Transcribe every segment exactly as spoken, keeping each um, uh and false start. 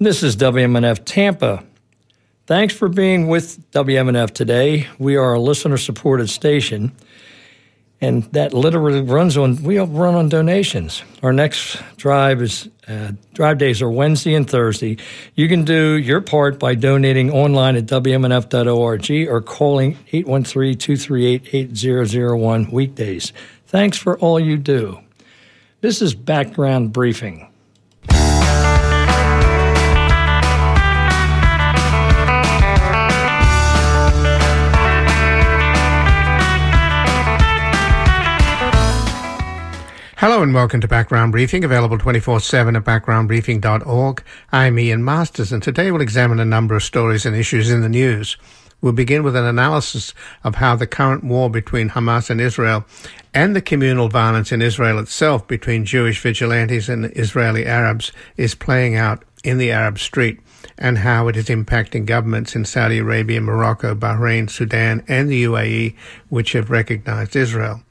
This is W M N F Tampa. Thanks for being with W M N F today. We are a listener-supported station, and that literally runs on, we run on donations. Our next drive is, uh, drive days are Wednesday and Thursday. You can do your part by donating online at W M N F dot org or calling eight one three, two three eight, eight zero zero one weekdays. Thanks for all you do. This is Background Briefing. Hello and welcome to Background Briefing, available twenty-four seven at background briefing dot org. I'm Ian Masters, and today we'll examine a number of stories and issues in the news. We'll begin with an analysis of how the current war between Hamas and Israel and the communal violence in Israel itself between Jewish vigilantes and Israeli Arabs is playing out in the Arab street, and how it is impacting governments in Saudi Arabia, Morocco, Bahrain, Sudan, and the U A E, which have recognized Israel.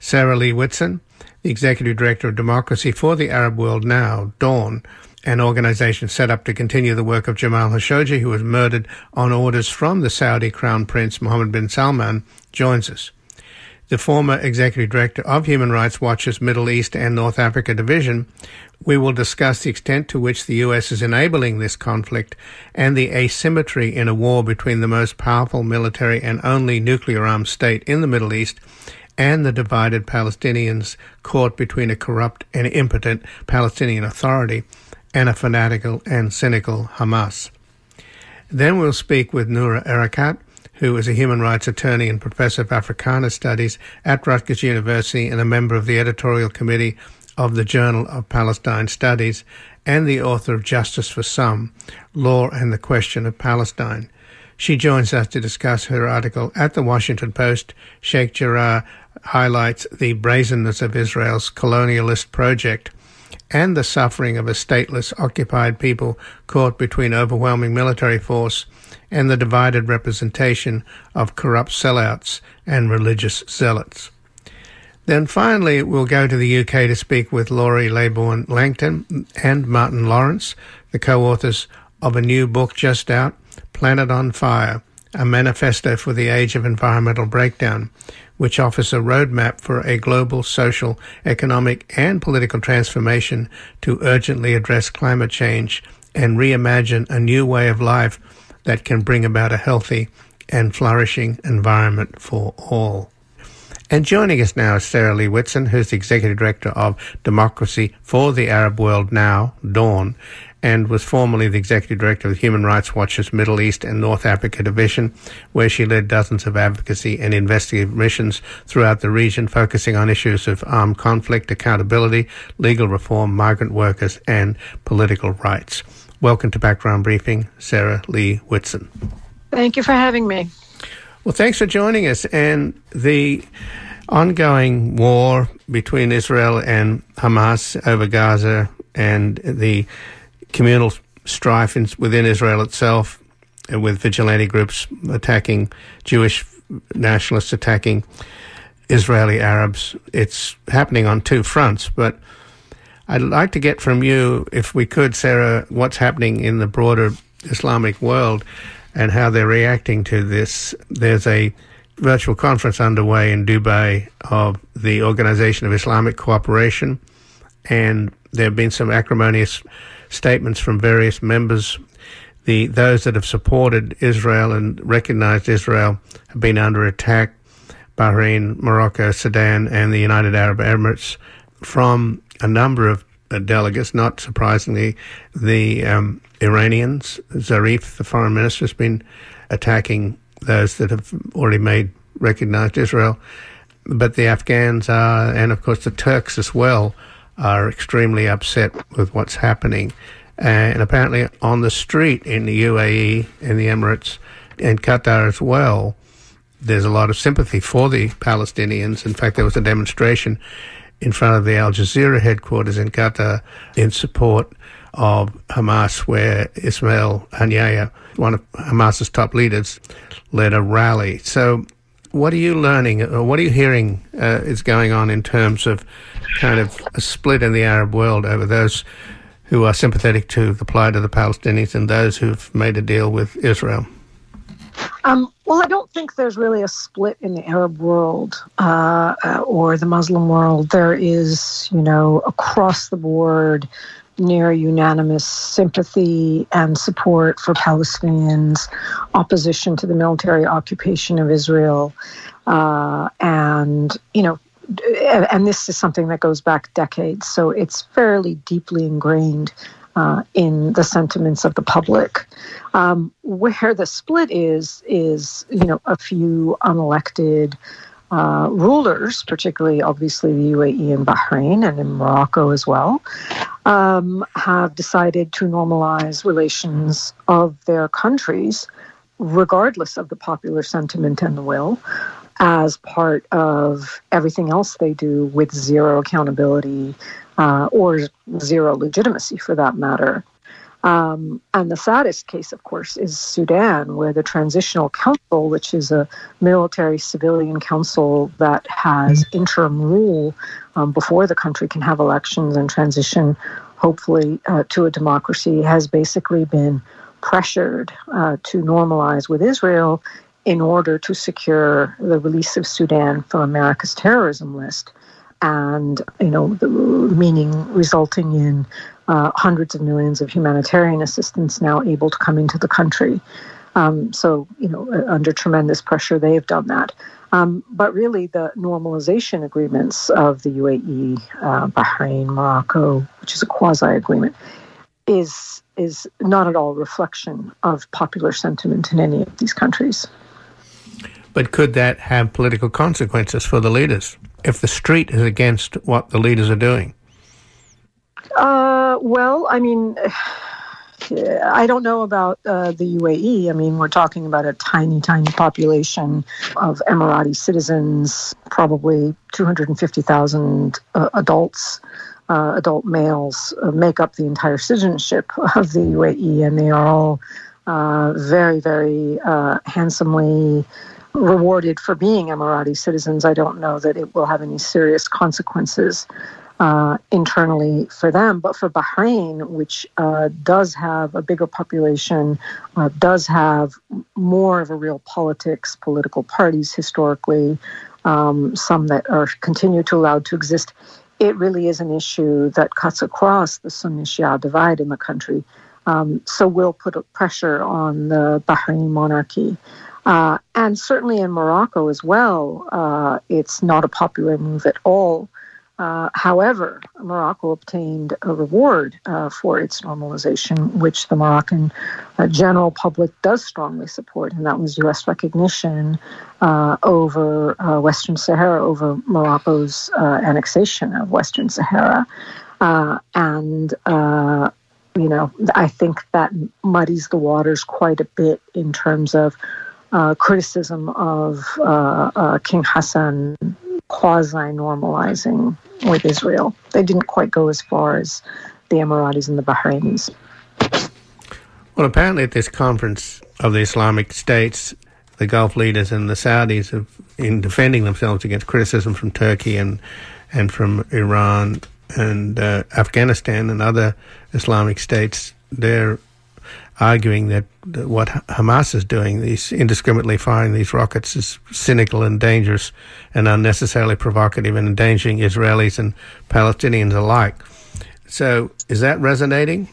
Sarah Lee Whitson, the Executive Director of Democracy for the Arab World Now, DAWN, an organization set up to continue the work of Jamal Khashoggi, who was murdered on orders from the Saudi Crown Prince Mohammed bin Salman, joins us. The former Executive Director of Human Rights Watch's Middle East and North Africa Division, we will discuss the extent to which the U S is enabling this conflict and the asymmetry in a war between the most powerful military and only nuclear-armed state in the Middle East and the divided Palestinians caught between a corrupt and impotent Palestinian Authority and a fanatical and cynical Hamas. Then we'll speak with Noura Erakat, who is a human rights attorney and professor of Africana Studies at Rutgers University and a member of the editorial committee of the Journal of Palestine Studies and the author of Justice for Some, Law and the Question of Palestine. She joins us to discuss her article at the Washington Post, Sheikh Jarrah highlights the brazenness of Israel's colonialist project and the suffering of a stateless, occupied people caught between overwhelming military force and the divided representation of corrupt sellouts and religious zealots. Then finally, we'll go to the U K to speak with Laurie Laybourne-Langton and Martin Lawrence, the co-authors of a new book just out, Planet on Fire, a manifesto for the age of environmental breakdown, which offers a roadmap for a global social, economic, and political transformation to urgently address climate change and reimagine a new way of life that can bring about a healthy and flourishing environment for all. And joining us now is Sarah Lee Whitson, who's the Executive Director of Democracy for the Arab World Now, DAWN, and was formerly the Executive Director of Human Rights Watch's Middle East and North Africa Division, where she led dozens of advocacy and investigative missions throughout the region, focusing on issues of armed conflict, accountability, legal reform, migrant workers, and political rights. Welcome to Background Briefing, Sarah Lee Whitson. Thank you for having me. Well, thanks for joining us. And the ongoing war between Israel and Hamas over Gaza and the communal strife within Israel itself, and with vigilante groups attacking Jewish nationalists, attacking Israeli Arabs, it's happening on two fronts. But I'd like to get from you, if we could, Sarah, what's happening in the broader Islamic world and how they're reacting to this. There's a virtual conference underway in Dubai of the Organization of Islamic Cooperation, and there have been some acrimonious statements from various members. The those that have supported Israel and recognized Israel have been under attack, Bahrain, Morocco, Sudan, and the United Arab Emirates, from a number of delegates, not surprisingly, the um, Iranians. Zarif, the foreign minister, has been attacking those that have already made recognized Israel. But the Afghans are, and of course the Turks as well, are extremely upset with what's happening. And apparently on the street in the U A E and the Emirates and Qatar as well, there's a lot of sympathy for the Palestinians. In fact, there was a demonstration in front of the Al Jazeera headquarters in Qatar in support of Hamas, where Ismail Haniya, one of Hamas's top leaders, led a rally. So what are you learning, or what are you hearing uh, is going on in terms of kind of a split in the Arab world over those who are sympathetic to the plight of the Palestinians and those who've made a deal with Israel? Um, well, I don't think there's really a split in the Arab world uh, or the Muslim world. There is, you know, across the board, near unanimous sympathy and support for Palestinians, opposition to the military occupation of Israel, uh, and, you know, and this is something that goes back decades, so it's fairly deeply ingrained uh, in the sentiments of the public. Um, where the split is, is, you know, a few unelected uh, rulers, particularly, obviously, the U A E and Bahrain and in Morocco as well, um, have decided to normalize relations of their countries, regardless of the popular sentiment and the will, as part of everything else they do, with zero accountability uh, or zero legitimacy for that matter. Um, and the saddest case, of course, is Sudan, where the Transitional Council, which is a military-civilian council that has interim rule um, before the country can have elections and transition, hopefully, uh, to a democracy, has basically been pressured uh, to normalize with Israel in order to secure the release of Sudan from America's terrorism list, and, you know, the meaning resulting in uh, hundreds of millions of humanitarian assistance now able to come into the country. Um, so, you know, under tremendous pressure, they've done that. Um, but really, the normalization agreements of the U A E, uh, Bahrain, Morocco, which is a quasi-agreement, is is not at all a reflection of popular sentiment in any of these countries. But could that have political consequences for the leaders if the street is against what the leaders are doing? Uh, well, I mean, I don't know about uh, the U A E. I mean, we're talking about a tiny, tiny population of Emirati citizens, probably two hundred fifty thousand uh, adults. Uh, adult males uh, make up the entire citizenship of the U A E, and they are all uh, very, very uh, handsomely rewarded for being Emirati citizens. I don't know that it will have any serious consequences uh, internally for them. But for Bahrain, which uh, does have a bigger population, uh, does have more of a real politics, political parties historically, um, some that are continue to allowed to exist, it really is an issue that cuts across the Sunni-Shia divide in the country, um, so will put pressure on the Bahraini monarchy. Uh, and certainly in Morocco as well, uh, it's not a popular move at all. Uh, however, Morocco obtained a reward uh, for its normalization, which the Moroccan uh, general public does strongly support, and that was U S recognition uh, over uh, Western Sahara, over Morocco's uh, annexation of Western Sahara. Uh, and, uh, you know, I think that muddies the waters quite a bit in terms of uh, criticism of uh, uh, King Hassan quasi-normalizing with Israel. They didn't quite go as far as the Emiratis and the Bahrainis. Well, apparently at this conference of the Islamic States, the Gulf leaders and the Saudis have, in defending themselves against criticism from Turkey and, and from Iran and uh, Afghanistan and other Islamic states, they're arguing that what Hamas is doing, these indiscriminately firing these rockets, is cynical and dangerous and unnecessarily provocative and endangering Israelis and Palestinians alike. So is that resonating?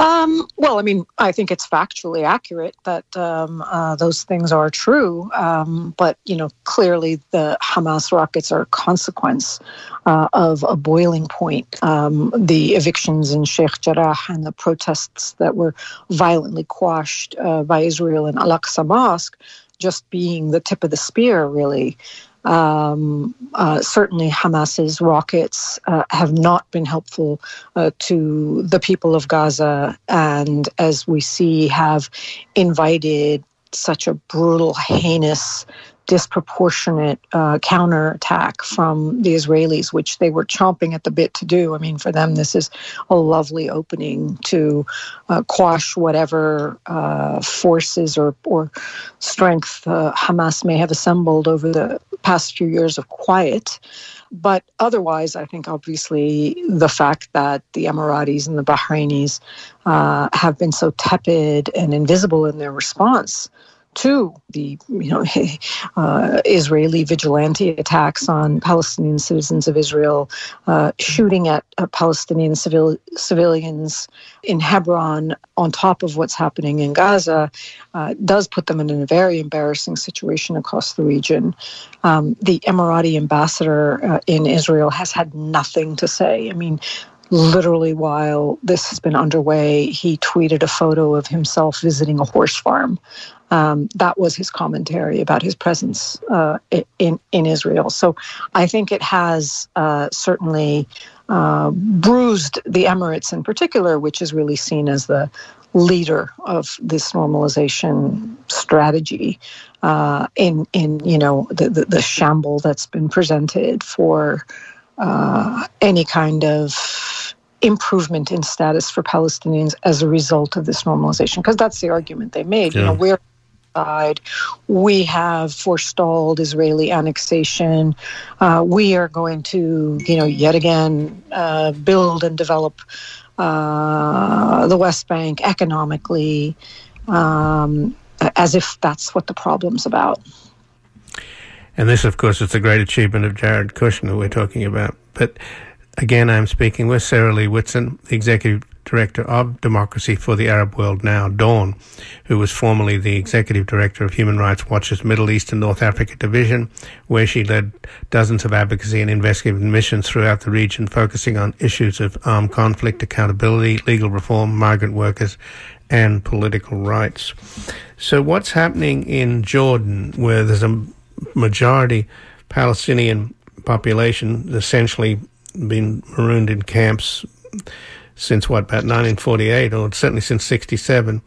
Um, well, I mean, I think it's factually accurate that um, uh, those things are true. Um, but, you know, clearly the Hamas rockets are a consequence uh, of a boiling point. Um, the evictions in Sheikh Jarrah and the protests that were violently quashed uh, by Israel in Al-Aqsa Mosque just being the tip of the spear, really. Um, uh, certainly Hamas's rockets uh, have not been helpful uh, to the people of Gaza, and as we see, have invited such a brutal, heinous, disproportionate uh, counterattack from the Israelis, which they were chomping at the bit to do. I mean, for them, this is a lovely opening to uh, quash whatever uh, forces or, or strength uh, Hamas may have assembled over the past few years of quiet. But otherwise, I think obviously the fact that the Emiratis and the Bahrainis uh, have been so tepid and invisible in their response to the you know uh, Israeli vigilante attacks on Palestinian citizens of Israel, uh, shooting at uh, Palestinian civil- civilians in Hebron, on top of what's happening in Gaza, uh, does put them in a very embarrassing situation across the region. Um, the Emirati ambassador uh, in Israel has had nothing to say. I mean, literally, while this has been underway, he tweeted a photo of himself visiting a horse farm. Um, that was his commentary about his presence uh, in, in Israel. So I think it has uh, certainly uh, bruised the Emirates in particular, which is really seen as the leader of this normalization strategy uh, in, in you know, the, the, the shamble that's been presented for Uh, any kind of improvement in status for Palestinians as a result of this normalization, because that's the argument they made. Yeah. You know, we're side, we have forestalled Israeli annexation. Uh, we are going to, you know, yet again uh, build and develop uh, the West Bank economically, um, as if that's what the problem's about. And this, of course, is the great achievement of Jared Kushner we're talking about. But again, I'm speaking with Sarah Lee Whitson, the Executive Director of Democracy for the Arab World Now, Dawn, who was formerly the Executive Director of Human Rights Watch's Middle East and North Africa Division, where she led dozens of advocacy and investigative missions throughout the region, focusing on issues of armed conflict, accountability, legal reform, migrant workers, and political rights. So what's happening in Jordan, where there's a majority Palestinian population essentially been marooned in camps since what, about nineteen forty-eight, or certainly since sixty-seven.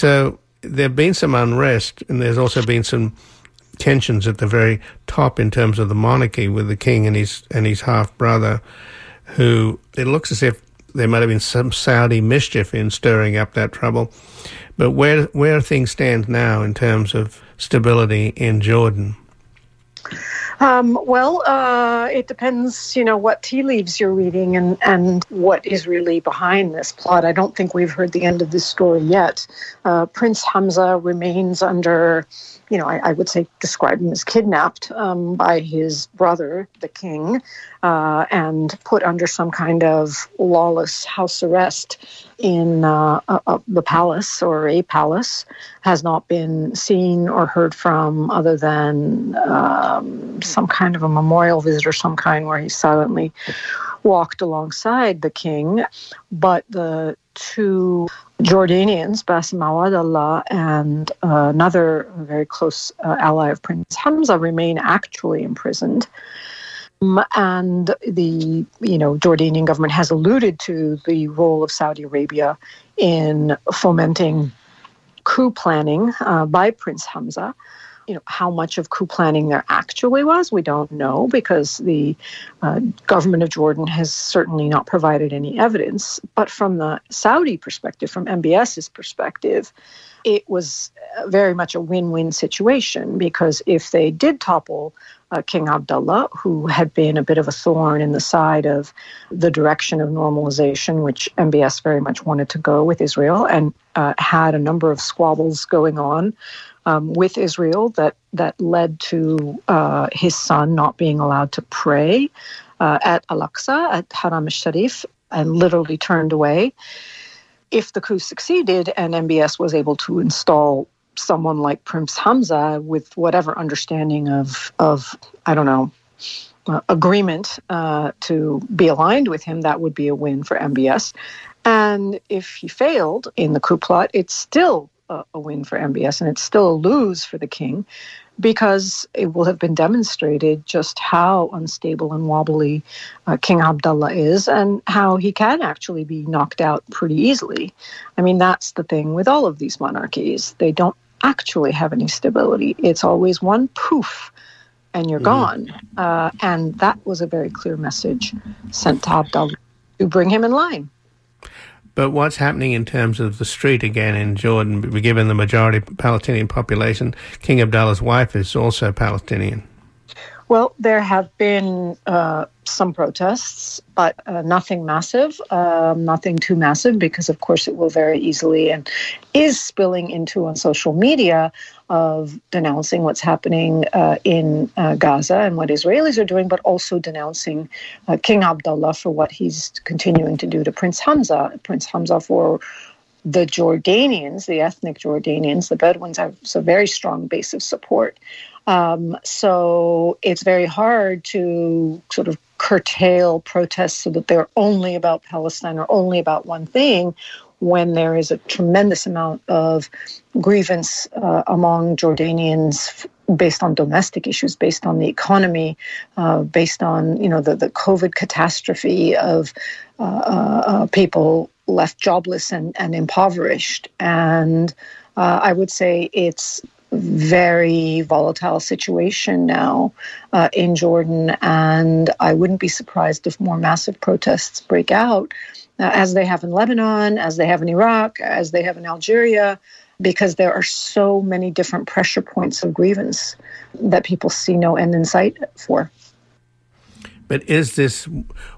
So there have been some unrest, and there's also been some tensions at the very top in terms of the monarchy, with the king and his and his half-brother, who it looks as if there might have been some Saudi mischief in stirring up that trouble. But where where things stand now in terms of stability in Jordan? Um, well, uh, it depends, you know, what tea leaves you're reading and, and what is really behind this plot. I don't think we've heard the end of this story yet. Uh, Prince Hamza remains under, you know, I, I would say describe him as kidnapped um, by his brother, the king, uh, and put under some kind of lawless house arrest in uh, uh, the palace, or a palace. Has not been seen or heard from, other than um, some kind of a memorial visit or some kind where he silently walked alongside the king. But the two Jordanians, Basim Awadallah and uh, another very close uh, ally of Prince Hamza, remain actually imprisoned. And the, you know, Jordanian government has alluded to the role of Saudi Arabia in fomenting coup planning uh, by Prince Hamza. You know, how much of coup planning there actually was, we don't know, because the uh, government of Jordan has certainly not provided any evidence. But from the Saudi perspective, from M B S's perspective, it was very much a win-win situation, because if they did topple uh, King Abdullah, who had been a bit of a thorn in the side of the direction of normalization, which M B S very much wanted to go with Israel, and uh, had a number of squabbles going on Um, with Israel that, that led to uh, his son not being allowed to pray uh, at Al-Aqsa, at Haram al-Sharif, and literally turned away. If the coup succeeded and M B S was able to install someone like Prince Hamza with whatever understanding of, of I don't know, uh, agreement uh, to be aligned with him, that would be a win for M B S. And if he failed in the coup plot, it's still a win for M B S, and it's still a lose for the king, because it will have been demonstrated just how unstable and wobbly uh, King Abdullah is, and how he can actually be knocked out pretty easily. I mean, that's the thing with all of these monarchies. They don't actually have any stability. It's always one poof and you're mm-hmm. gone. Uh, and that was a very clear message sent to Abdullah to bring him in line. But what's happening in terms of the street again in Jordan, given the majority Palestinian population? King Abdullah's wife is also Palestinian. Well, there have been uh, some protests, but uh, nothing massive, uh, nothing too massive, because, of course, it will very easily and is spilling into on social media of denouncing what's happening uh, in uh, Gaza and what Israelis are doing, but also denouncing uh, King Abdullah for what he's continuing to do to Prince Hamza, Prince Hamza for the Jordanians, the ethnic Jordanians. The Bedouins have a very strong base of support. Um, so it's very hard to sort of curtail protests so that they're only about Palestine or only about one thing when there is a tremendous amount of grievance uh, among Jordanians based on domestic issues, based on the economy, uh, based on, you know, the, the COVID catastrophe of uh, uh, people left jobless and, and impoverished. And uh, I would say it's very volatile situation now uh, in Jordan, and I wouldn't be surprised if more massive protests break out, uh, as they have in Lebanon, as they have in Iraq, as they have in Algeria, because there are so many different pressure points of grievance that people see no end in sight for. But is this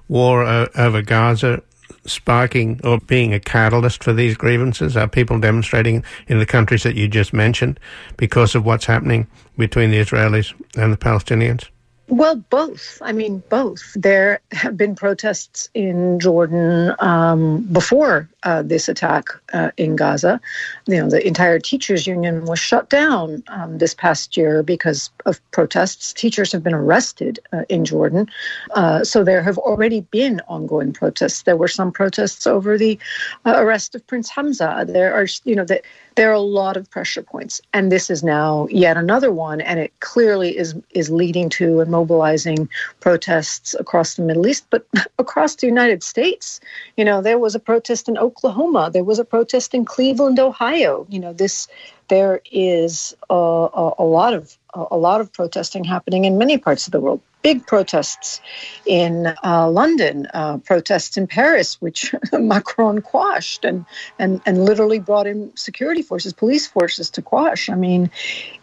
war uh, over Gaza sparking or being a catalyst for these grievances? Are people demonstrating in the countries that you just mentioned because of what's happening between the Israelis and the Palestinians? Well, both. I mean, both. There have been protests in Jordan um, before uh, this attack uh, in Gaza. You know, the entire teachers union was shut down um, this past year because of protests. Teachers have been arrested uh, in Jordan. Uh, so there have already been ongoing protests. There were some protests over the uh, arrest of Prince Hamza. There are, you know, the, there are a lot of pressure points. And this is now yet another one. And it clearly is, is leading to and mobilizing protests across the Middle East, but across the United States. You know, there was a protest in Oklahoma. There was a protest in Cleveland, Ohio. You know, this there is a, a, a lot of a lot of protesting happening in many parts of the world. Big protests in uh, London, uh, protests in Paris, which Macron quashed and, and, and literally brought in security forces, police forces to quash. I mean,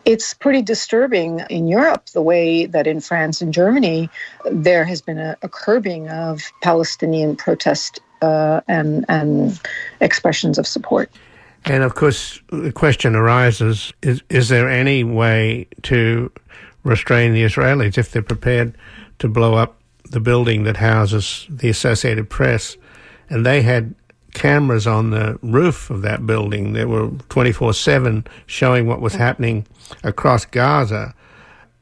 it's pretty disturbing in Europe, the way that in France and Germany, there has been a, a curbing of Palestinian protest uh, and, and expressions of support. And of course, the question arises, is, is there any way to restrain the Israelis if they're prepared to blow up the building that houses the Associated Press? And they had cameras on the roof of that building that were twenty-four seven showing what was happening across Gaza.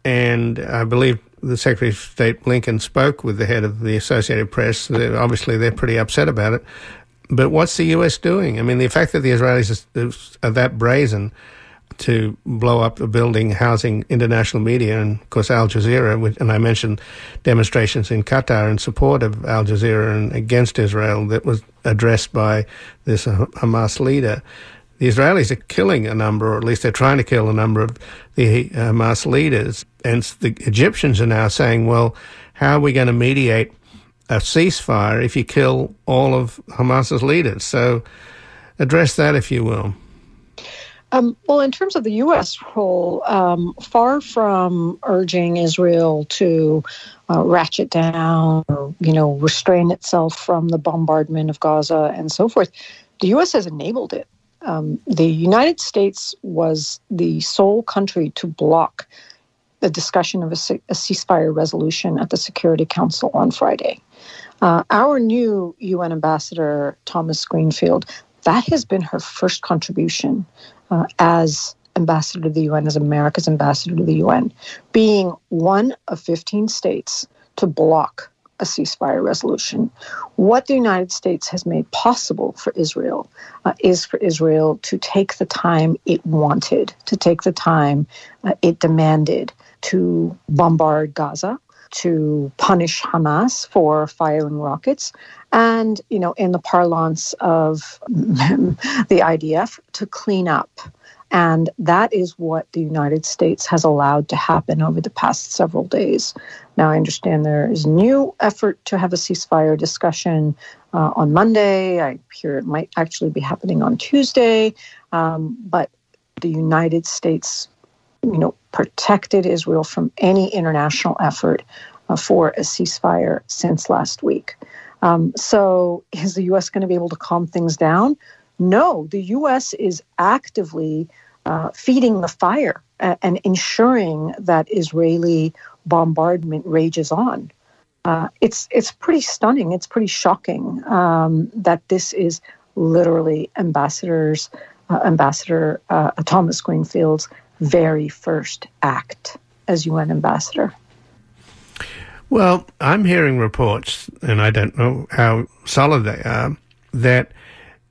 And I believe the Secretary of State Blinken spoke with the head of the Associated Press. They're, obviously, they're pretty upset about it. But what's the U S doing? I mean, the fact that the Israelis are that brazen to blow up the building housing international media and, of course, Al Jazeera, and I mentioned demonstrations in Qatar in support of Al Jazeera and against Israel that was addressed by this Hamas leader. The Israelis are killing a number, or at least they're trying to kill a number of the Hamas leaders. And the Egyptians are now saying, well, how are we going to mediate a ceasefire if you kill all of Hamas's leaders? So address that, if you will. Um, well, in terms of the U S role, um, far from urging Israel to uh, ratchet down or, you know, restrain itself from the bombardment of Gaza and so forth, the U S has enabled it. Um, the United States was the sole country to block the discussion of a, a ceasefire resolution at the Security Council on Friday. Uh, our new U N ambassador, Thomas Greenfield, that has been her first contribution uh, as ambassador to the U N, as America's ambassador to the U N, being one of fifteen states to block a ceasefire resolution. What the United States has made possible for Israel uh, is for Israel to take the time it wanted, to take the time uh, it demanded to bombard Gaza, to punish Hamas for firing rockets, and, you know, in the parlance of the I D F, to clean up. And that is what the United States has allowed to happen over the past several days. Now, I understand there is new effort to have a ceasefire discussion uh, on Monday. I hear it might actually be happening on Tuesday. Um, but the United States you know, protected Israel from any international effort uh, for a ceasefire since last week. Um, so is the U S going to be able to calm things down? No, the U S is actively uh, feeding the fire and, and ensuring that Israeli bombardment rages on. Uh, it's it's pretty stunning. It's pretty shocking um, that this is literally ambassadors, uh, Ambassador uh, Thomas Greenfield's very first act as U N ambassador. Well, I'm hearing reports, and I don't know how solid they are, that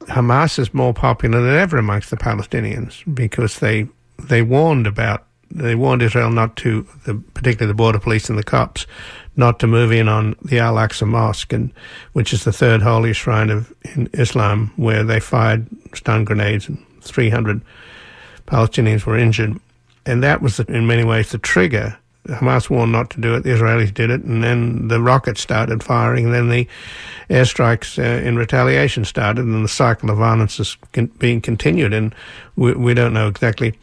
Hamas is more popular than ever amongst the Palestinians because they they warned about they warned Israel not to, the, particularly the border police and the cops, not to move in on the Al-Aqsa Mosque, and which is the third holy shrine of in Islam, where they fired stun grenades and three hundred Palestinians were injured, and that was the, in many ways the trigger. Hamas warned not to do it, the Israelis did it, and then the rockets started firing, and then the airstrikes uh, in retaliation started, and the cycle of violence is con- being continued, and we, we don't know exactly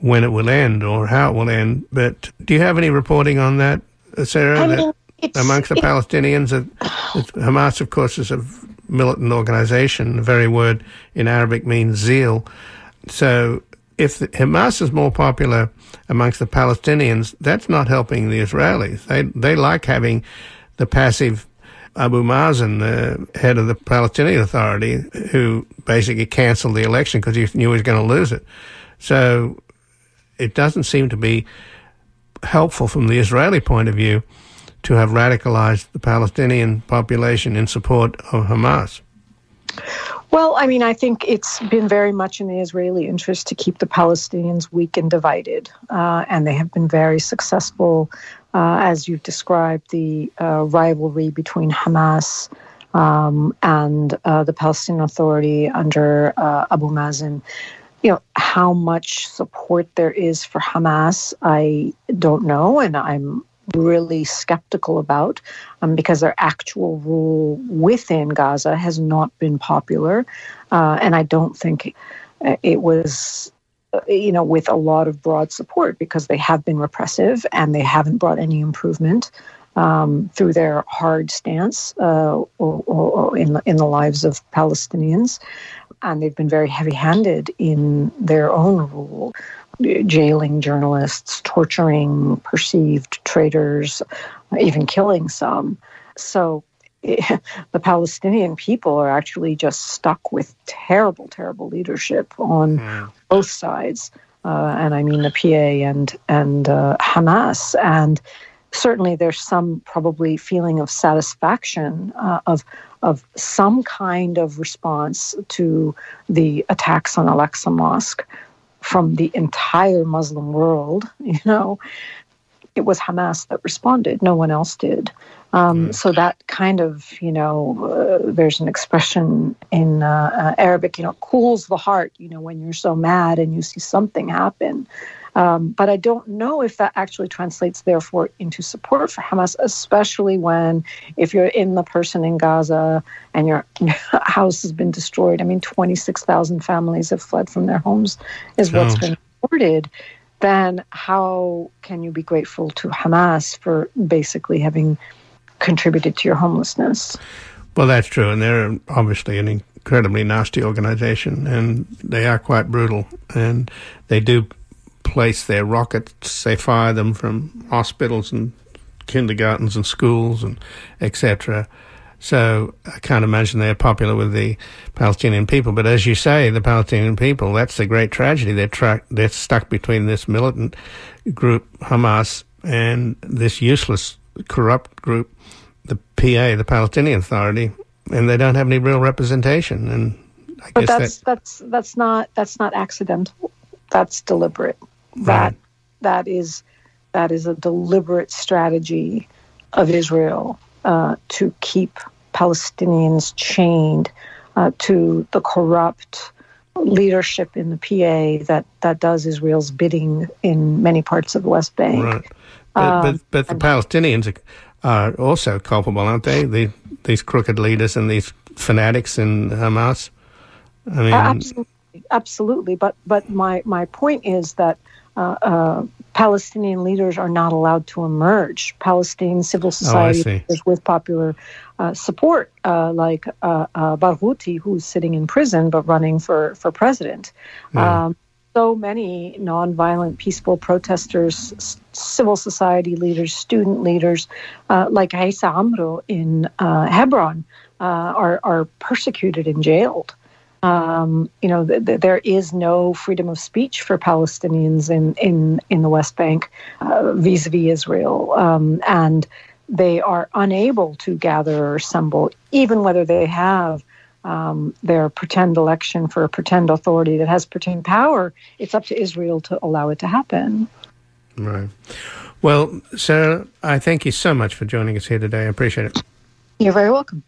when it will end or how it will end, but do you have any reporting on that, Sarah? I mean, that amongst the Palestinians, that, that Hamas, of course, is a militant organization, the very word in Arabic means zeal, so if the, Hamas is more popular amongst the Palestinians, that's not helping the Israelis. They they like having the passive Abu Mazen, the head of the Palestinian Authority, who basically cancelled the election because he knew he was going to lose it. So it doesn't seem to be helpful from the Israeli point of view to have radicalized the Palestinian population in support of Hamas. Well, I mean, I think it's been very much in the Israeli interest to keep the Palestinians weak and divided. Uh, and they have been very successful, uh, as you've described, the uh, rivalry between Hamas um, and uh, the Palestinian Authority under uh, Abu Mazen. You know, how much support there is for Hamas, I don't know, and I'm really skeptical about um, because their actual rule within Gaza has not been popular. Uh, and I don't think it was, you know, with a lot of broad support because they have been repressive and they haven't brought any improvement um, through their hard stance uh, or, or, or in, in the lives of Palestinians. And they've been very heavy-handed in their own rule, jailing journalists, torturing perceived traitors, even killing some. So it, the Palestinian people are actually just stuck with terrible, terrible leadership on mm. both sides. Uh, and I mean the P A and, and uh, Hamas. And certainly there's some probably feeling of satisfaction uh, of of some kind of response to the attacks on Al-Aqsa Mosque from the entire Muslim world. You know, it was Hamas that responded. No one else did. Um, mm. So that kind of, you know, uh, there's an expression in uh, uh, Arabic, you know, cools the heart, you know, when you're so mad and you see something happen. Um, but I don't know if that actually translates, therefore, into support for Hamas, especially when if you're in the person in Gaza and your house has been destroyed. I mean, twenty-six thousand families have fled from their homes is what's oh. been reported. Then how can you be grateful to Hamas for basically having contributed to your homelessness? Well, that's true. And they're obviously an incredibly nasty organization, and they are quite brutal, and they do place their rockets, they fire them from hospitals and kindergartens and schools and et cetera. So I can't imagine they're popular with the Palestinian people. But as you say, the Palestinian people, that's the great tragedy. They're, tra- they're stuck between this militant group, Hamas, and this useless, corrupt group, the P A, the Palestinian Authority, and they don't have any real representation. And I but guess that's, that- that's, that's, not, that's not accidental. That's deliberate. That that is that is a deliberate strategy of Israel uh, to keep Palestinians chained uh, to the corrupt leadership in the P A that, that does Israel's bidding in many parts of the West Bank. Right, but um, but, but the Palestinians are also culpable, aren't they? The, these crooked leaders and these fanatics in Hamas. I mean, absolutely, absolutely. But but my my point is that. uh, uh, Palestinian leaders are not allowed to emerge. Palestinian civil society oh, with popular uh, support, uh, like uh, uh, Barghouti, who's sitting in prison but running for, for president. Yeah. Um, so many nonviolent, peaceful protesters, s- civil society leaders, student leaders, uh, like Isa Amro in uh, Hebron, uh, are, are persecuted and jailed. Um, you know, th- th- there is no freedom of speech for Palestinians in, in, in the West Bank uh, vis-a-vis Israel, um, and they are unable to gather or assemble, even whether they have um, their pretend election for a pretend authority that has pretend power. It's up to Israel to allow it to happen. Right. Well, Sarah, I thank you so much for joining us here today. I appreciate it. You're very welcome.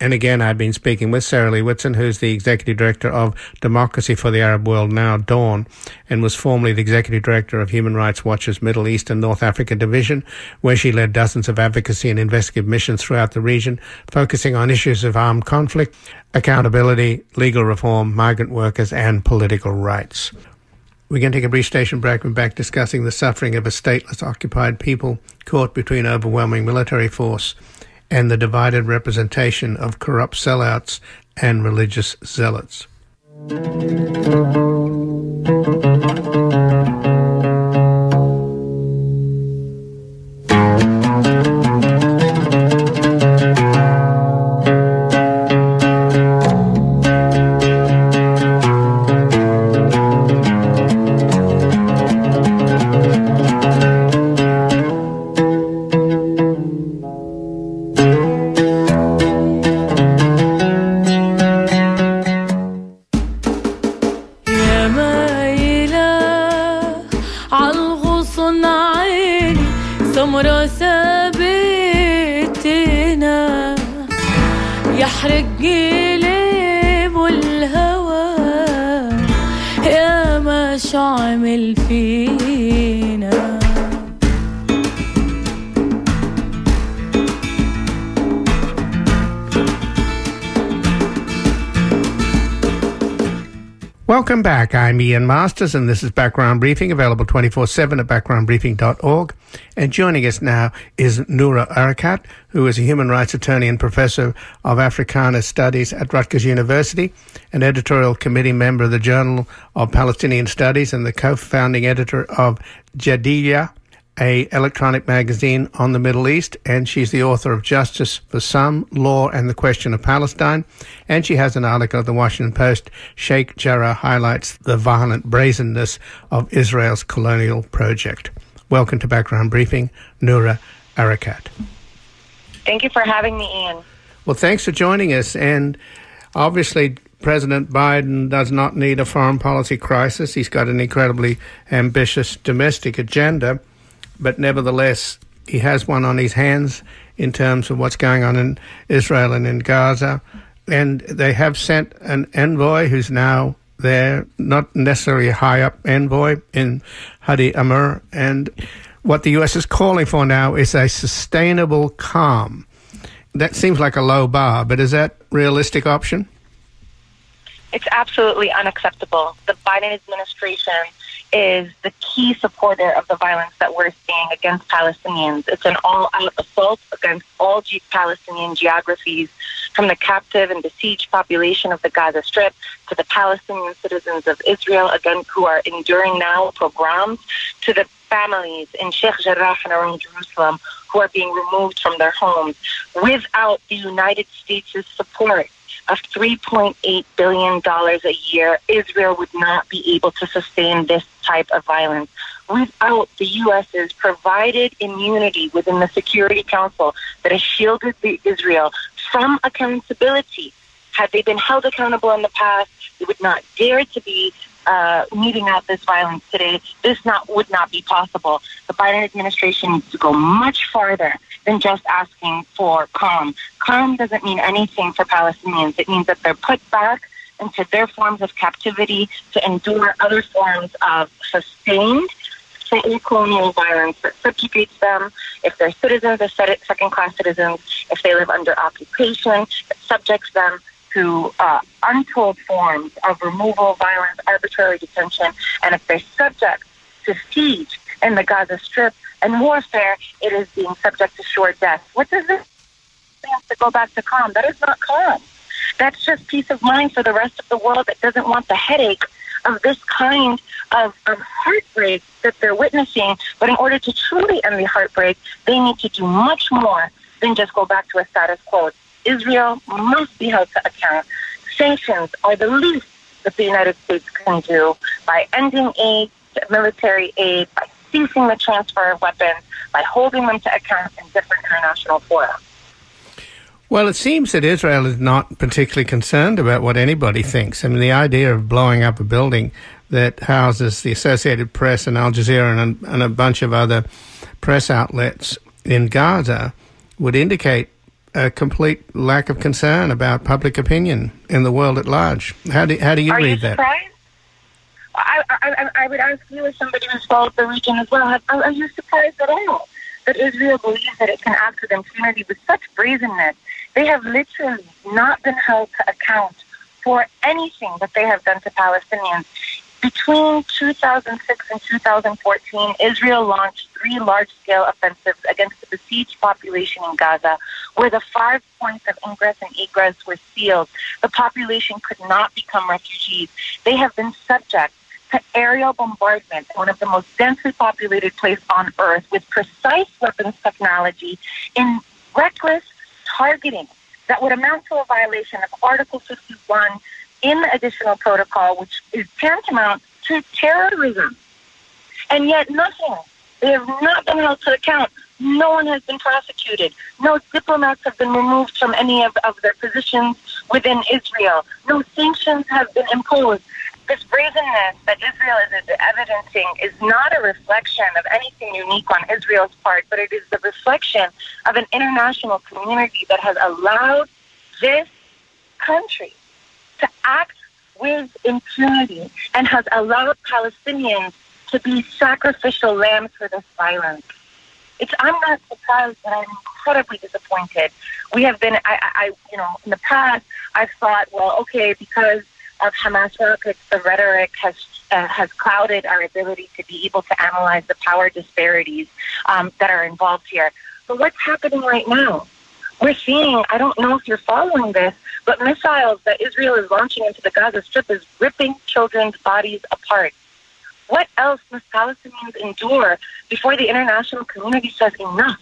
And again, I've been speaking with Sarah Lee Whitson, who's the Executive Director of Democracy for the Arab World Now, DAWN, and was formerly the Executive Director of Human Rights Watch's Middle East and North Africa Division, where she led dozens of advocacy and investigative missions throughout the region, focusing on issues of armed conflict, accountability, legal reform, migrant workers, and political rights. We're going to take a brief station break. We're back discussing the suffering of a stateless, occupied people caught between overwhelming military force and the divided representation of corrupt sellouts and religious zealots. Welcome back. I'm Ian Masters, and this is Background Briefing, available twenty-four seven at background briefing dot org. And joining us now is Noura Erakat, who is a human rights attorney and professor of Africana Studies at Rutgers University, an editorial committee member of the Journal of Palestinian Studies, and the co-founding editor of Jadaliyya, a electronic magazine on the Middle East, and she's the author of Justice for Some, Law and the Question of Palestine, and she has an article at the Washington Post, Sheikh Jarrah Highlights the Violent Brazenness of Israel's Colonial Project. Welcome to Background Briefing, Noura Erakat. Thank you for having me, Ian. Well, thanks for joining us, and obviously President Biden does not need a foreign policy crisis. He's got an incredibly ambitious domestic agenda, but nevertheless, he has one on his hands in terms of what's going on in Israel and in Gaza. And they have sent an envoy who's now there, not necessarily a high-up envoy, in Hadi Amir. And what the U S is calling for now is a sustainable calm. That seems like a low bar, but is that a realistic option? It's absolutely unacceptable. The Biden administration is the key supporter of the violence that we're seeing against Palestinians. It's an all-out assault against all G- Palestinian geographies, from the captive and besieged population of the Gaza Strip to the Palestinian citizens of Israel, again, who are enduring now pogroms, to the families in Sheikh Jarrah and around Jerusalem who are being removed from their homes. Without the United States' support of three point eight billion dollars a year, Israel would not be able to sustain this type of violence. Without the U S's provided immunity within the Security Council that has shielded Israel from accountability, had they been held accountable in the past, they would not dare to be uh, meeting out this violence today. This not would not be possible. The Biden administration needs to go much farther than just asking for calm. Calm doesn't mean anything for Palestinians. It means that they're put back into their forms of captivity to endure other forms of sustained colonial violence that subjugates them. If they're citizens, they're second-class citizens. If they live under occupation, it subjects them to uh, untold forms of removal, violence, arbitrary detention. And if they're subject siege in the Gaza Strip and warfare, it is being subject to sure death. What does this mean to go back to calm? That is not calm. That's just peace of mind for the rest of the world that doesn't want the headache of this kind of, of heartbreak that they're witnessing. But in order to truly end the heartbreak, they need to do much more than just go back to a status quo. Israel must be held to account. Sanctions are the least that the United States can do by ending aid, military aid, by ceasing the transfer of weapons, by holding them to account in different international fora. Well, it seems that Israel is not particularly concerned about what anybody thinks. I mean, the idea of blowing up a building that houses the Associated Press and Al Jazeera and, and a bunch of other press outlets in Gaza would indicate a complete lack of concern about public opinion in the world at large. How do, how do you Are read you that? I, I, I would ask you, as somebody who's followed the region as well, are you surprised at all that Israel believes that it can act with impunity with such brazenness? They have literally not been held to account for anything that they have done to Palestinians. Between two thousand six and two thousand fourteen, Israel launched three large-scale offensives against the besieged population in Gaza, where the five points of ingress and egress were sealed. The population could not become refugees. They have been subject to aerial bombardment in one of the most densely populated places on Earth with precise weapons technology in reckless targeting that would amount to a violation of Article fifty-one in the additional protocol, which is tantamount to terrorism. And yet nothing. They have not been held to account. No one has been prosecuted. No diplomats have been removed from any of, of their positions within Israel. No sanctions have been imposed. This brazenness that Israel is evidencing is not a reflection of anything unique on Israel's part, but it is the reflection of an international community that has allowed this country to act with impunity and has allowed Palestinians to be sacrificial lambs for this violence. It's, I'm not surprised, but I'm incredibly disappointed. We have been, I, I, you know, in the past, I've thought, well, okay, because of Hamas rockets, the rhetoric has uh, has clouded our ability to be able to analyze the power disparities um, that are involved here. But what's happening right now? We're seeing, I don't know if you're following this, but missiles that Israel is launching into the Gaza Strip is ripping children's bodies apart. What else must Palestinians endure before the international community says enough?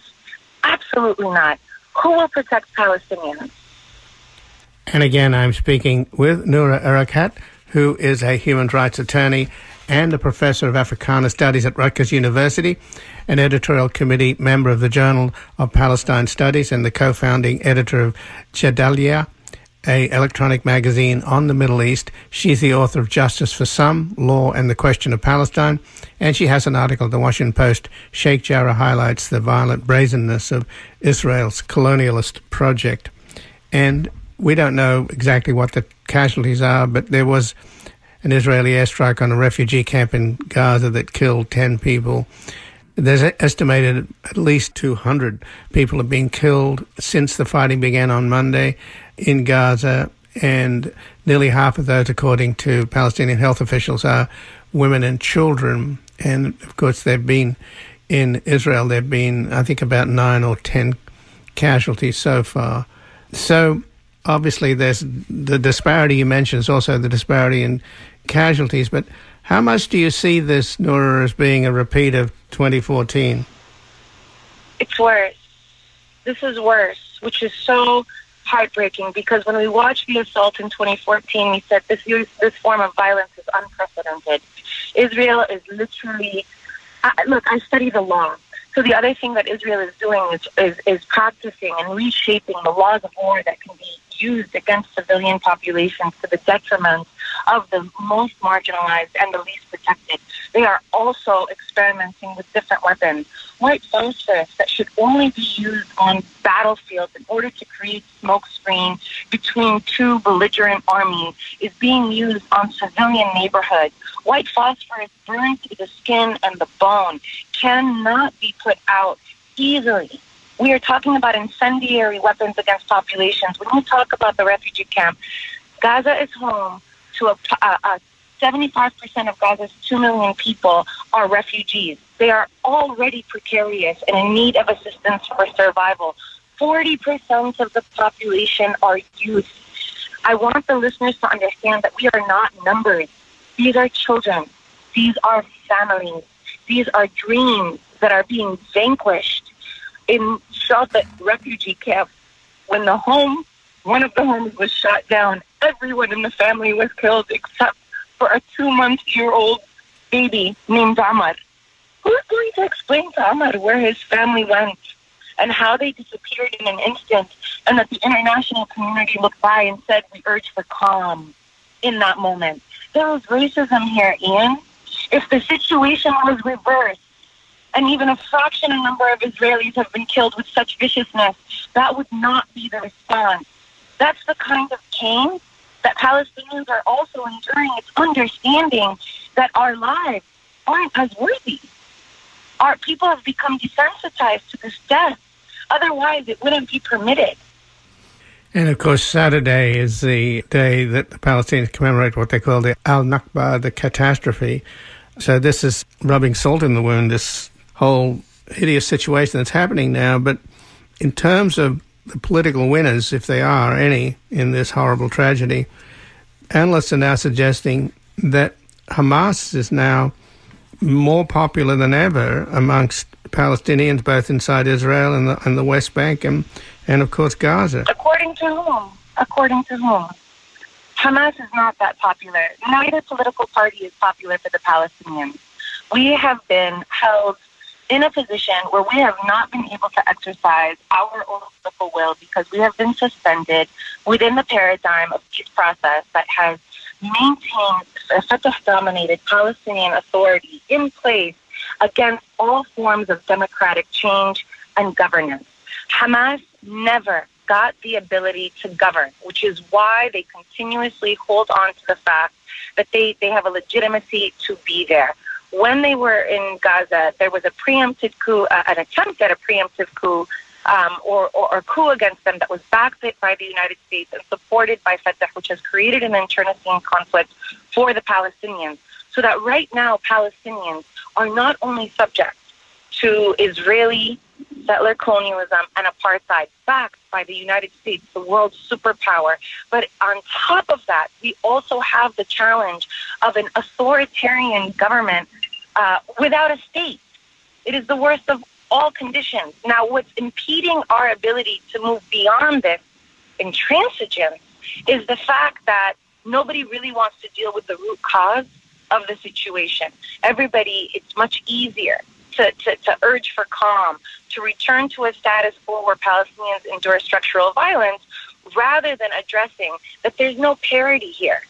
Absolutely not. Who will protect Palestinians? And again, I'm speaking with Noura Erakat, who is a human rights attorney and a professor of Africana Studies at Rutgers University, an editorial committee member of the Journal of Palestine Studies, and the co-founding editor of Jadaliyya, an electronic magazine on the Middle East. She's the author of Justice for Some, Law and the Question of Palestine, and she has an article in the Washington Post, Sheikh Jarrah Highlights the Violent Brazenness of Israel's Colonialist Project. And we don't know exactly what the casualties are, but there was an Israeli airstrike on a refugee camp in Gaza that killed ten people. There's estimated at least two hundred people have been killed since the fighting began on Monday in Gaza, and nearly half of those, according to Palestinian health officials, are women and children. And, of course, there have been in Israel, there have been, I think, about nine or ten casualties so far. So obviously, there's the disparity you mentioned is also the disparity in casualties. But how much do you see this, Noura, as being a repeat of twenty fourteen? It's worse. This is worse, which is so heartbreaking, because when we watched the assault in twenty fourteen, we said this use, this form of violence is unprecedented. Israel is literally... I, look, I study the law. So the other thing that Israel is doing is, is, is practicing and reshaping the laws of war that can be used against civilian populations to the detriment of the most marginalized and the least protected. They are also experimenting with different weapons, white phosphorus that should only be used on battlefields in order to create smoke screen between two belligerent armies, is being used on civilian neighborhoods. White phosphorus burned through the skin and the bone, cannot be put out easily. We are talking about incendiary weapons against populations. When we talk about the refugee camp, Gaza is home to a, a, a seventy-five percent of Gaza's two million people are refugees. They are already precarious and in need of assistance for survival. forty percent of the population are youth. I want the listeners to understand that we are not numbers. These are children. These are families. These are dreams that are being vanquished. In Shabbat refugee camp, when the home, one of the homes was shot down, everyone in the family was killed except for a two-month-year-old baby named Amar. Who's going to explain to Amar where his family went and how they disappeared in an instant, and that the international community looked by and said, we urge for calm in that moment? There was racism here, Ian. If the situation was reversed, and even a fraction of number of Israelis have been killed with such viciousness, that would not be the response. That's the kind of pain that Palestinians are also enduring. It's understanding that our lives aren't as worthy. Our people have become desensitized to this death. Otherwise, it wouldn't be permitted. And, of course, Saturday is the day that the Palestinians commemorate what they call the Al Nakba, the catastrophe. So this is rubbing salt in the wound, this whole hideous situation that's happening now. But in terms of the political winners, if they are any, in this horrible tragedy, analysts are now suggesting that Hamas is now more popular than ever amongst Palestinians, both inside Israel and the, and the West Bank and, and, of course, Gaza. According to whom? According to whom? Hamas is not that popular. Neither political party is popular for the Palestinians. We have been held in a position where we have not been able to exercise our own political will because we have been suspended within the paradigm of peace process that has maintained a Fatah-dominated Palestinian authority in place against all forms of democratic change and governance. Hamas never got the ability to govern, which is why they continuously hold on to the fact that they, they have a legitimacy to be there. When they were in Gaza, there was a preempted coup, uh, an attempt at a preemptive coup, um, or, or, or coup against them that was backed by the United States and supported by Fatah, which has created an internecine conflict for the Palestinians. So that right now, Palestinians are not only subject to Israeli settler colonialism and apartheid backed by the United States, the world's superpower. But on top of that, we also have the challenge of an authoritarian government uh, without a state. It is the worst of all conditions. Now, what's impeding our ability to move beyond this intransigence is the fact that nobody really wants to deal with the root cause of the situation. Everybody, it's much easier to, to, to urge for calm, to return to a status quo where Palestinians endure structural violence, rather than addressing that there's no parity here.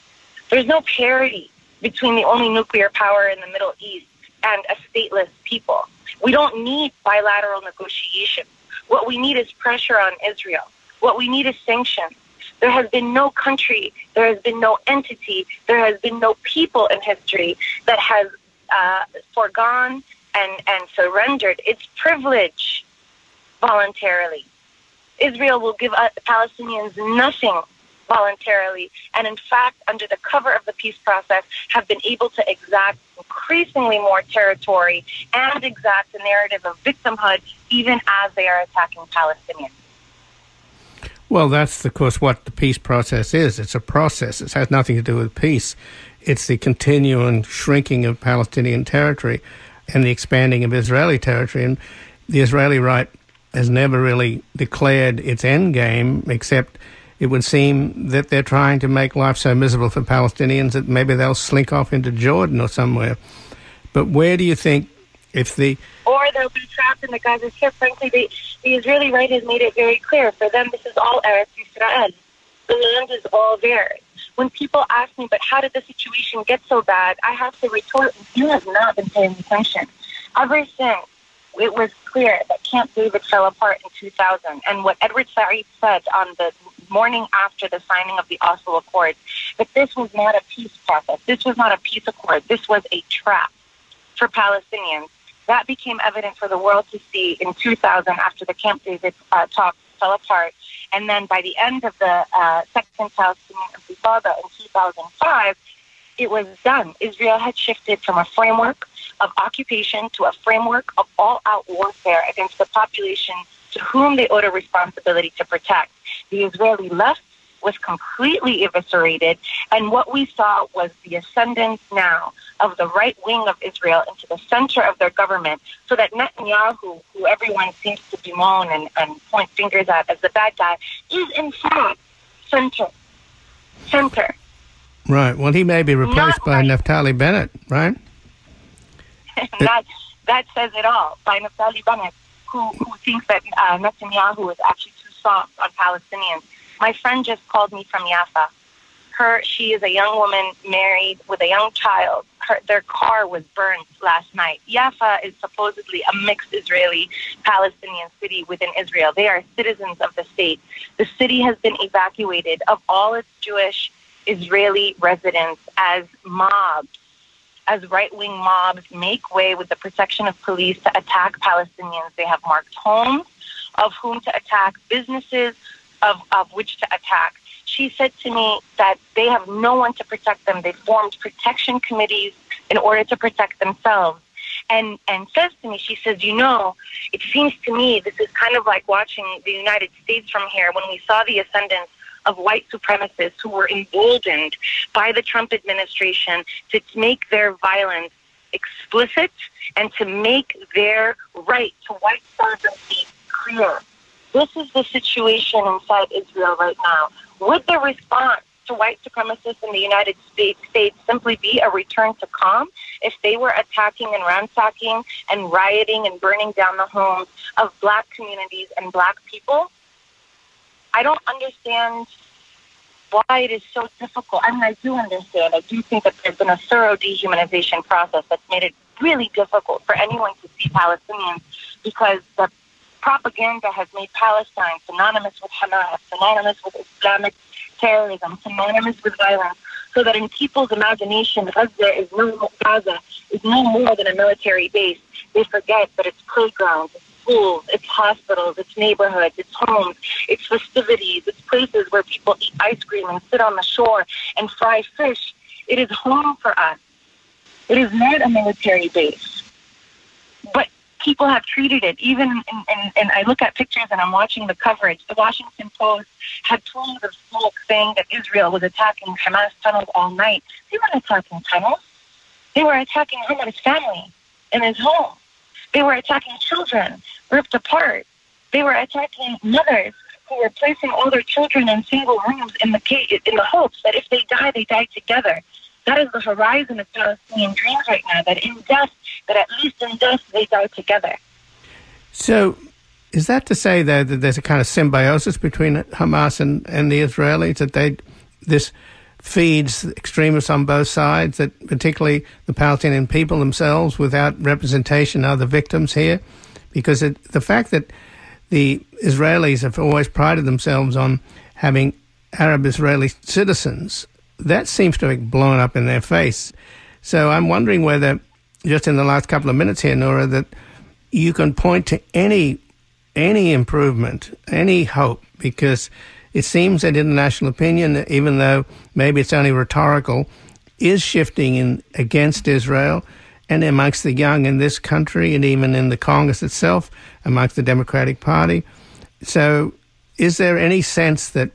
There's no parity between the only nuclear power in the Middle East and a stateless people. We don't need bilateral negotiations. What we need is pressure on Israel. What we need is sanctions. There has been no country, there has been no entity, there has been no people in history that has uh, forgone and, and surrendered its privilege voluntarily. Israel will give uh, Palestinians nothing voluntarily, and in fact, under the cover of the peace process, have been able to exact increasingly more territory and exact a narrative of victimhood, even as they are attacking Palestinians. Well, that's, of course, what the peace process is. It's a process. It has nothing to do with peace. It's the continuing shrinking of Palestinian territory and the expanding of Israeli territory. And the Israeli right has never really declared its end game, except it would seem that they're trying to make life so miserable for Palestinians that maybe they'll slink off into Jordan or somewhere. But where do you think if the... Or they'll be trapped in the Gaza Strip. Frankly, they... The Israeli right has made it very clear. For them, this is all Eretz Yisrael. The land is all theirs. When people ask me, but how did the situation get so bad, I have to retort, you have not been paying attention. Ever since it was clear that Camp David fell apart in two thousand, and what Edward Said said on the morning after the signing of the Oslo Accords, that this was not a peace process. This was not a peace accord. This was a trap for Palestinians. That became evident for the world to see in two thousand after the Camp David uh, talks fell apart. And then by the end of the uh, Second Palestinian Intifada in two thousand five, it was done. Israel had shifted from a framework of occupation to a framework of all-out warfare against the population to whom they owed a responsibility to protect. The Israeli left was completely eviscerated, and what we saw was the ascendance now of the right wing of Israel into the center of their government, so that Netanyahu, who everyone seems to bemoan and, and point fingers at as the bad guy, is in fact center. Center. Right. Well, he may be replaced Not by right. Naftali Bennett, right? that, that says it all, by Naftali Bennett, who, who thinks that uh, Netanyahu is actually too soft on Palestinians. My friend just called me from Yafa. Her, she is a young woman married with a young child. Her, their car was burned last night. Yafa is supposedly a mixed Israeli-Palestinian city within Israel. They are citizens of the state. The city has been evacuated of all its Jewish Israeli residents as mobs, as right-wing mobs make way with the protection of police to attack Palestinians. They have marked homes, of whom to attack, businesses of, of which to attack. She said to me that they have no one to protect them. They formed protection committees in order to protect themselves. And, and says to me, she says, you know, it seems to me this is kind of like watching the United States from here when we saw the ascendance of white supremacists who were emboldened by the Trump administration to make their violence explicit and to make their right to white sovereignty clear. This is the situation inside Israel right now. Would the response to white supremacists in the United States simply be a return to calm if they were attacking and ransacking and rioting and burning down the homes of black communities and black people? I don't understand why it is so difficult. I mean, I do understand. I do think that there's been a thorough dehumanization process that's made it really difficult for anyone to see Palestinians, because the propaganda has made Palestine synonymous with Hamas, synonymous with Islamic terrorism, synonymous with violence, so that in people's imagination, Gaza is no, Gaza is no more than a military base. They forget that it's playgrounds, it's schools, it's hospitals, it's neighborhoods, it's homes, it's festivities, it's places where people eat ice cream and sit on the shore and fry fish. It is home for us. It is not a military base. But people have treated it, even, in, in, and I look at pictures and I'm watching the coverage. The Washington Post had plumes of smoke saying that Israel was attacking Hamas tunnels all night. They weren't attacking tunnels. They were attacking him and his family and his home. They were attacking children ripped apart. They were attacking mothers who were placing all their children in single rooms in the cage, in the hopes that if they die, they die together. That is the horizon of Palestinian dreams right now, that in death, that at least in death, they die together. So is that to say, though, that there's a kind of symbiosis between Hamas and, and the Israelis, that they this feeds extremists on both sides, that particularly the Palestinian people themselves, without representation, are the victims here? Because it, the fact that the Israelis have always prided themselves on having Arab Israeli citizens, that seems to have blown up in their face. So I'm wondering whether, just in the last couple of minutes here, Noura, that you can point to any any improvement, any hope, because it seems that international opinion, even though maybe it's only rhetorical, is shifting in against Israel and amongst the young in this country and even in the Congress itself, amongst the Democratic Party. So is there any sense that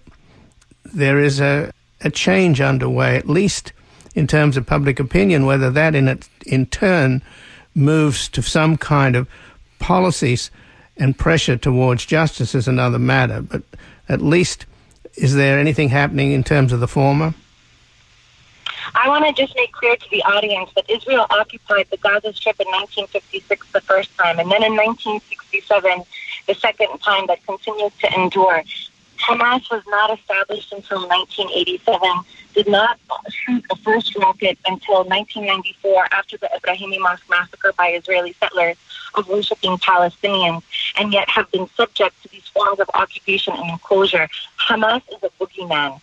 there is a a change underway, at least in terms of public opinion, whether that in it, in turn moves to some kind of policies and pressure towards justice is another matter. But at least, is there anything happening in terms of the former? I want to just make clear to the audience that Israel occupied the Gaza Strip in nineteen fifty-six the first time, and then in nineteen sixty-seven the second time, that continues to endure. Hamas was not established until nineteen eighty-seven, did not shoot the first rocket until nineteen ninety-four after the Ibrahimi Mosque massacre by Israeli settlers of worshipping Palestinians, and yet have been subject to these forms of occupation and enclosure. Hamas is a boogeyman.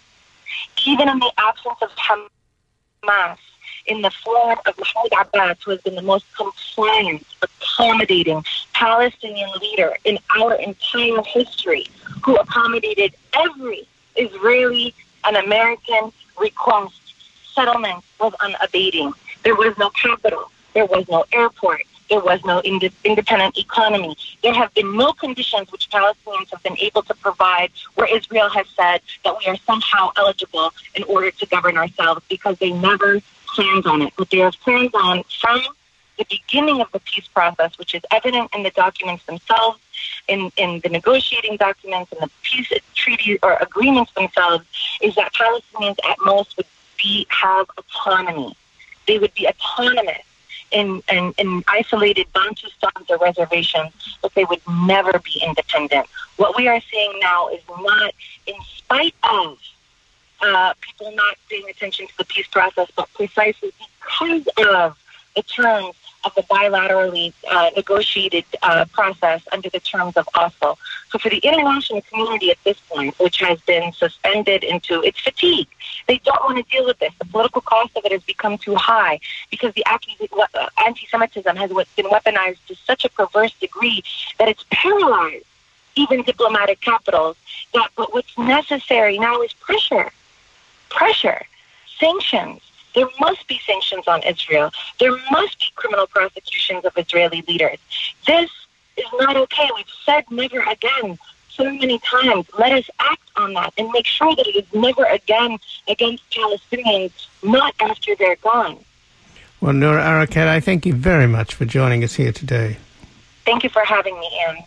Even in the absence of Hamas, in the form of Mahmoud Abbas, who has been the most compliant, accommodating Palestinian leader in our entire history, who accommodated every Israeli and American request, settlement was unabating. There was no capital. There was no airport. There was no ind- independent economy. There have been no conditions which Palestinians have been able to provide where Israel has said that we are somehow eligible in order to govern ourselves, because they never planned on it. But they have planned on from the beginning of the peace process, which is evident in the documents themselves, in, in the negotiating documents and the peace treaties or agreements themselves, is that Palestinians at most would be have autonomy. They would be autonomous in, in, in isolated Bantustans or reservations, but they would never be independent. What we are seeing now is not in spite of uh, people not paying attention to the peace process, but precisely because of the terms of the bilaterally uh, negotiated uh, process under the terms of Oslo. So for the international community at this point, which has been suspended into its fatigue, they don't want to deal with this. The political cost of it has become too high because the anti-Semitism has been weaponized to such a perverse degree that it's paralyzed even diplomatic capitals. That, but what's necessary now is pressure, pressure, sanctions. There must be sanctions on Israel. There must be criminal prosecutions of Israeli leaders. This is not okay. We've said never again so many times. Let us act on that and make sure that it is never again against Palestinians, not after they're gone. Well, Noura Erakat, I thank you very much for joining us here today. Thank you for having me, Ian.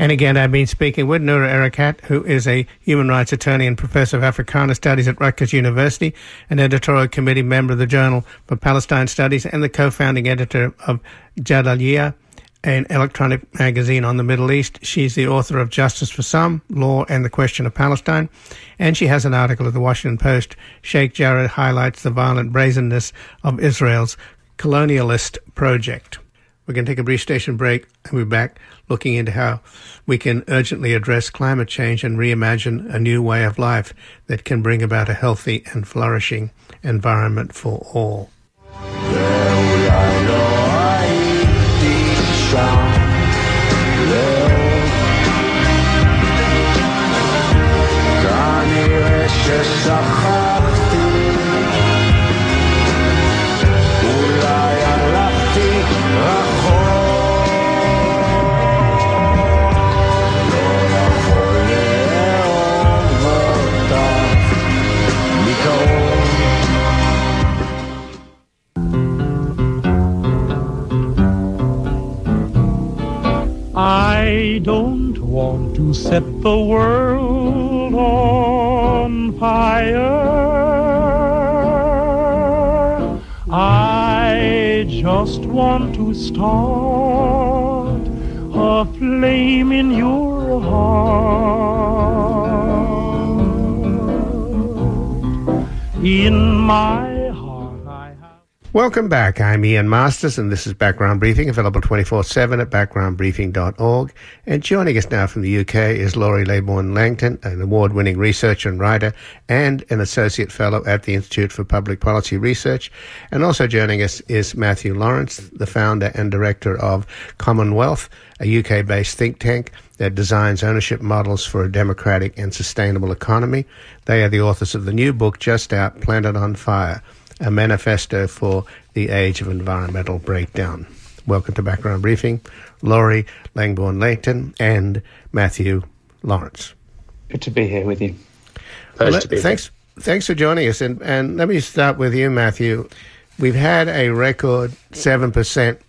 And again, I've been speaking with Noura Erakat, who is a human rights attorney and professor of Africana Studies at Rutgers University, an editorial committee member of the Journal of Palestine Studies, and the co-founding editor of Jadaliyya, an electronic magazine on the Middle East. She's the author of Justice for Some, Law and the Question of Palestine. And she has an article at the Washington Post, Sheikh Jarrah Highlights the Violent Brazenness of Israel's Colonialist Project. We're going to take a brief station break and we're back looking into how we can urgently address climate change and reimagine a new way of life that can bring about a healthy and flourishing environment for all. I don't want to set the world on fire. I just want to start a flame in your heart. In my Welcome back. I'm Ian Masters, and this is Background Briefing, available twenty-four seven at background briefing dot org. And joining us now from the U K is Laurie Laybourne-Langton, an award-winning researcher and writer and an associate fellow at the Institute for Public Policy Research. And also joining us is Matthew Lawrence, the founder and director of Commonwealth, a U K-based think tank that designs ownership models for a democratic and sustainable economy. They are the authors of the new book just out, Planet on Fire, a manifesto for the age of environmental breakdown. Welcome to Background Briefing, Laurie Laybourne-Langton and Matthew Lawrence. Good to be here with you. Well, let, to be thanks, here. Thanks for joining us. And, and let me start with you, Matthew. We've had a record seven percent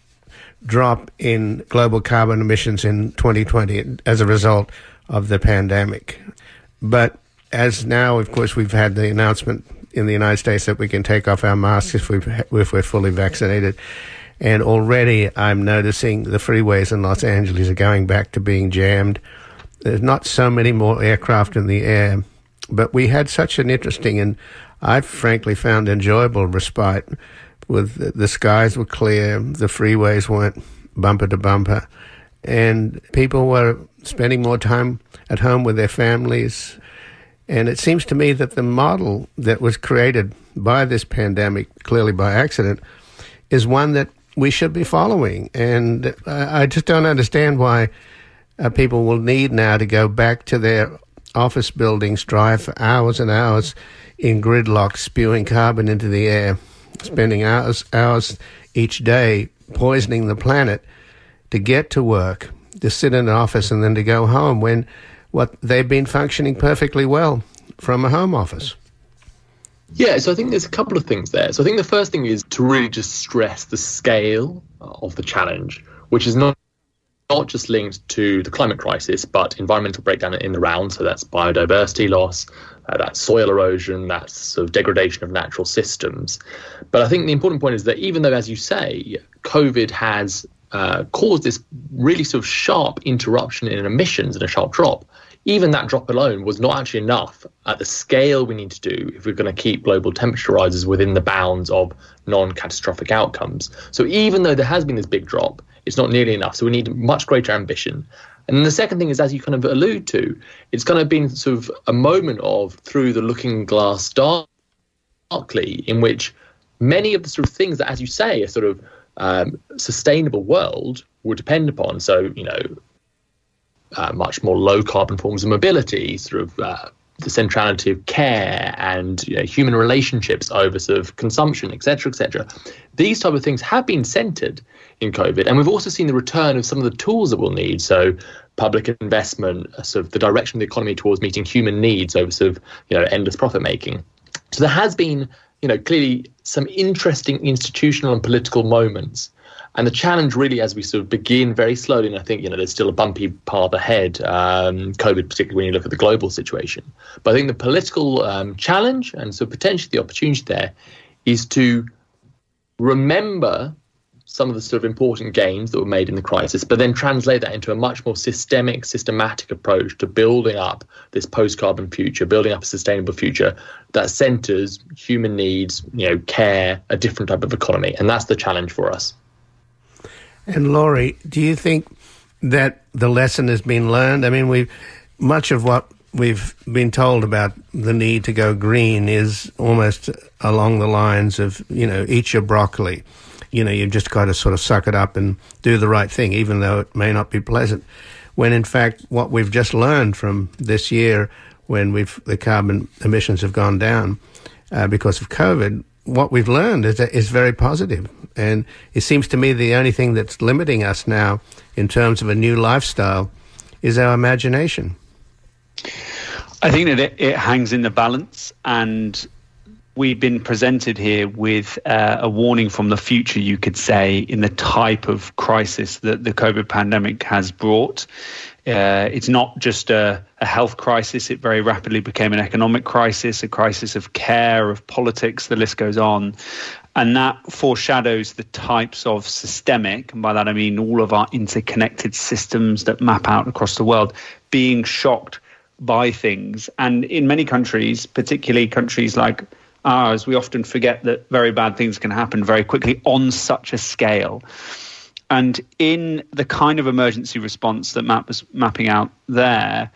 drop in global carbon emissions in twenty twenty as a result of the pandemic. But as now, of course, we've had the announcement in the United States that we can take off our masks if, we, if we're fully vaccinated. And already I'm noticing the freeways in Los Angeles are going back to being jammed. There's not so many more aircraft in the air. But we had such an interesting and I frankly found enjoyable respite. With the, the skies were clear, the freeways weren't bumper to bumper, and people were spending more time at home with their families. And it seems to me that the model that was created by this pandemic, clearly by accident, is one that we should be following. And I just don't understand why people will need now to go back to their office buildings, drive for hours and hours in gridlock, spewing carbon into the air, spending hours, hours each day poisoning the planet to get to work, to sit in an office and then to go home when what they've been functioning perfectly well from a home office. Yeah, so I think there's a couple of things there. So I think the first thing is to really just stress the scale of the challenge, which is not not just linked to the climate crisis, but environmental breakdown in the round. So that's biodiversity loss, uh, that's soil erosion, that's sort of degradation of natural systems. But I think the important point is that even though, as you say, COVID has uh, caused this really sort of sharp interruption in emissions and a sharp drop, even that drop alone was not actually enough at the scale we need to do if we're going to keep global temperature rises within the bounds of non-catastrophic outcomes. So even though there has been this big drop, it's not nearly enough. So we need much greater ambition. And the second thing is, as you kind of allude to, it's kind of been sort of a moment of through the looking glass darkly, in which many of the sort of things that, as you say, a sort of um, sustainable world will depend upon. So, you know, Uh, much more low-carbon forms of mobility, sort of uh, the centrality of care and you know, human relationships over sort of consumption, et cetera, et cetera. These type of things have been centred in COVID. And we've also seen the return of some of the tools that we'll need. So public investment, sort of the direction of the economy towards meeting human needs over sort of you know endless profit-making. So there has been you know clearly some interesting institutional and political moments. And the challenge really, as we sort of begin very slowly, and I think, you know, there's still a bumpy path ahead, um, COVID, particularly when you look at the global situation. But I think the political um, challenge and so potentially the opportunity there is to remember some of the sort of important gains that were made in the crisis, but then translate that into a much more systemic, systematic approach to building up this post-carbon future, building up a sustainable future that centres human needs, you know, care, a different type of economy. And that's the challenge for us. And Laurie, do you think that the lesson has been learned? I mean, we've much of what we've been told about the need to go green is almost along the lines of, you know, eat your broccoli. You know, you've just got to sort of suck it up and do the right thing, even though it may not be pleasant. When in fact, what we've just learned from this year, when we've the carbon emissions have gone down uh, because of COVID, what we've learned is that it's very positive. And it seems to me the only thing that's limiting us now in terms of a new lifestyle is our imagination. I think that it, it hangs in the balance, and we've been presented here with uh, a warning from the future, you could say, in the type of crisis that the COVID pandemic has brought. Uh, it's not just a, a health crisis. It very rapidly became an economic crisis, a crisis of care, of politics, the list goes on. And that foreshadows the types of systemic, and by that I mean all of our interconnected systems that map out across the world, being shocked by things. And in many countries, particularly countries like ours, we often forget that very bad things can happen very quickly on such a scale. And in the kind of emergency response that Matt was mapping out there,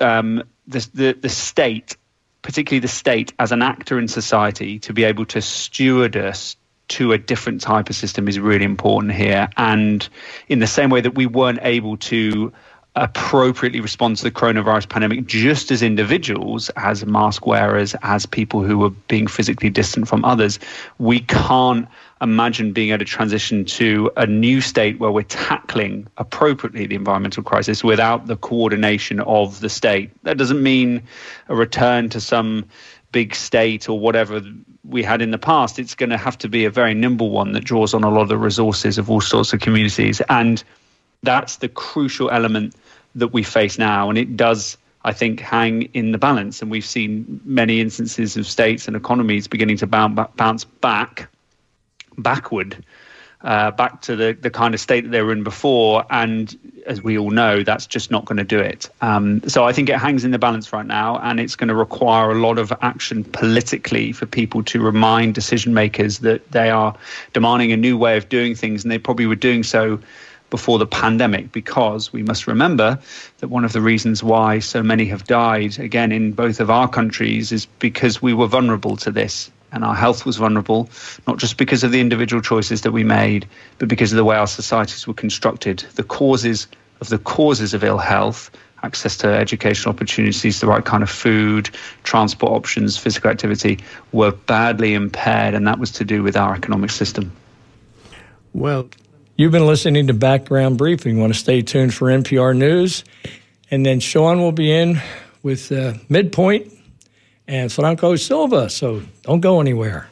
um, the, the, the state, particularly the state as an actor in society, to be able to steward us to a different type of system is really important here. And in the same way that we weren't able to appropriately respond to the coronavirus pandemic just as individuals, as mask wearers, as people who were being physically distant from others, we can't imagine being able to transition to a new state where we're tackling appropriately the environmental crisis without the coordination of the state. That doesn't mean a return to some big state or whatever we had in the past. It's going to have to be a very nimble one that draws on a lot of the resources of all sorts of communities. And that's the crucial element that we face now. And it does, I think, hang in the balance. And we've seen many instances of states and economies beginning to bounce back, backward, uh, back to the, the kind of state that they were in before. And as we all know, that's just not going to do it. Um, so I think it hangs in the balance right now. And it's going to require a lot of action politically for people to remind decision makers that they are demanding a new way of doing things. And they probably were doing so before the pandemic, because we must remember that one of the reasons why so many have died, again, in both of our countries, is because we were vulnerable to this, and our health was vulnerable, not just because of the individual choices that we made, but because of the way our societies were constructed, the causes of the causes of ill health, access to educational opportunities, the right kind of food, transport options, physical activity, were badly impaired, and that was to do with our economic system. Well, you've been listening to Background Briefing. You want to stay tuned for N P R News, and then Sean will be in with uh, Midpoint and Franco Silva, so don't go anywhere.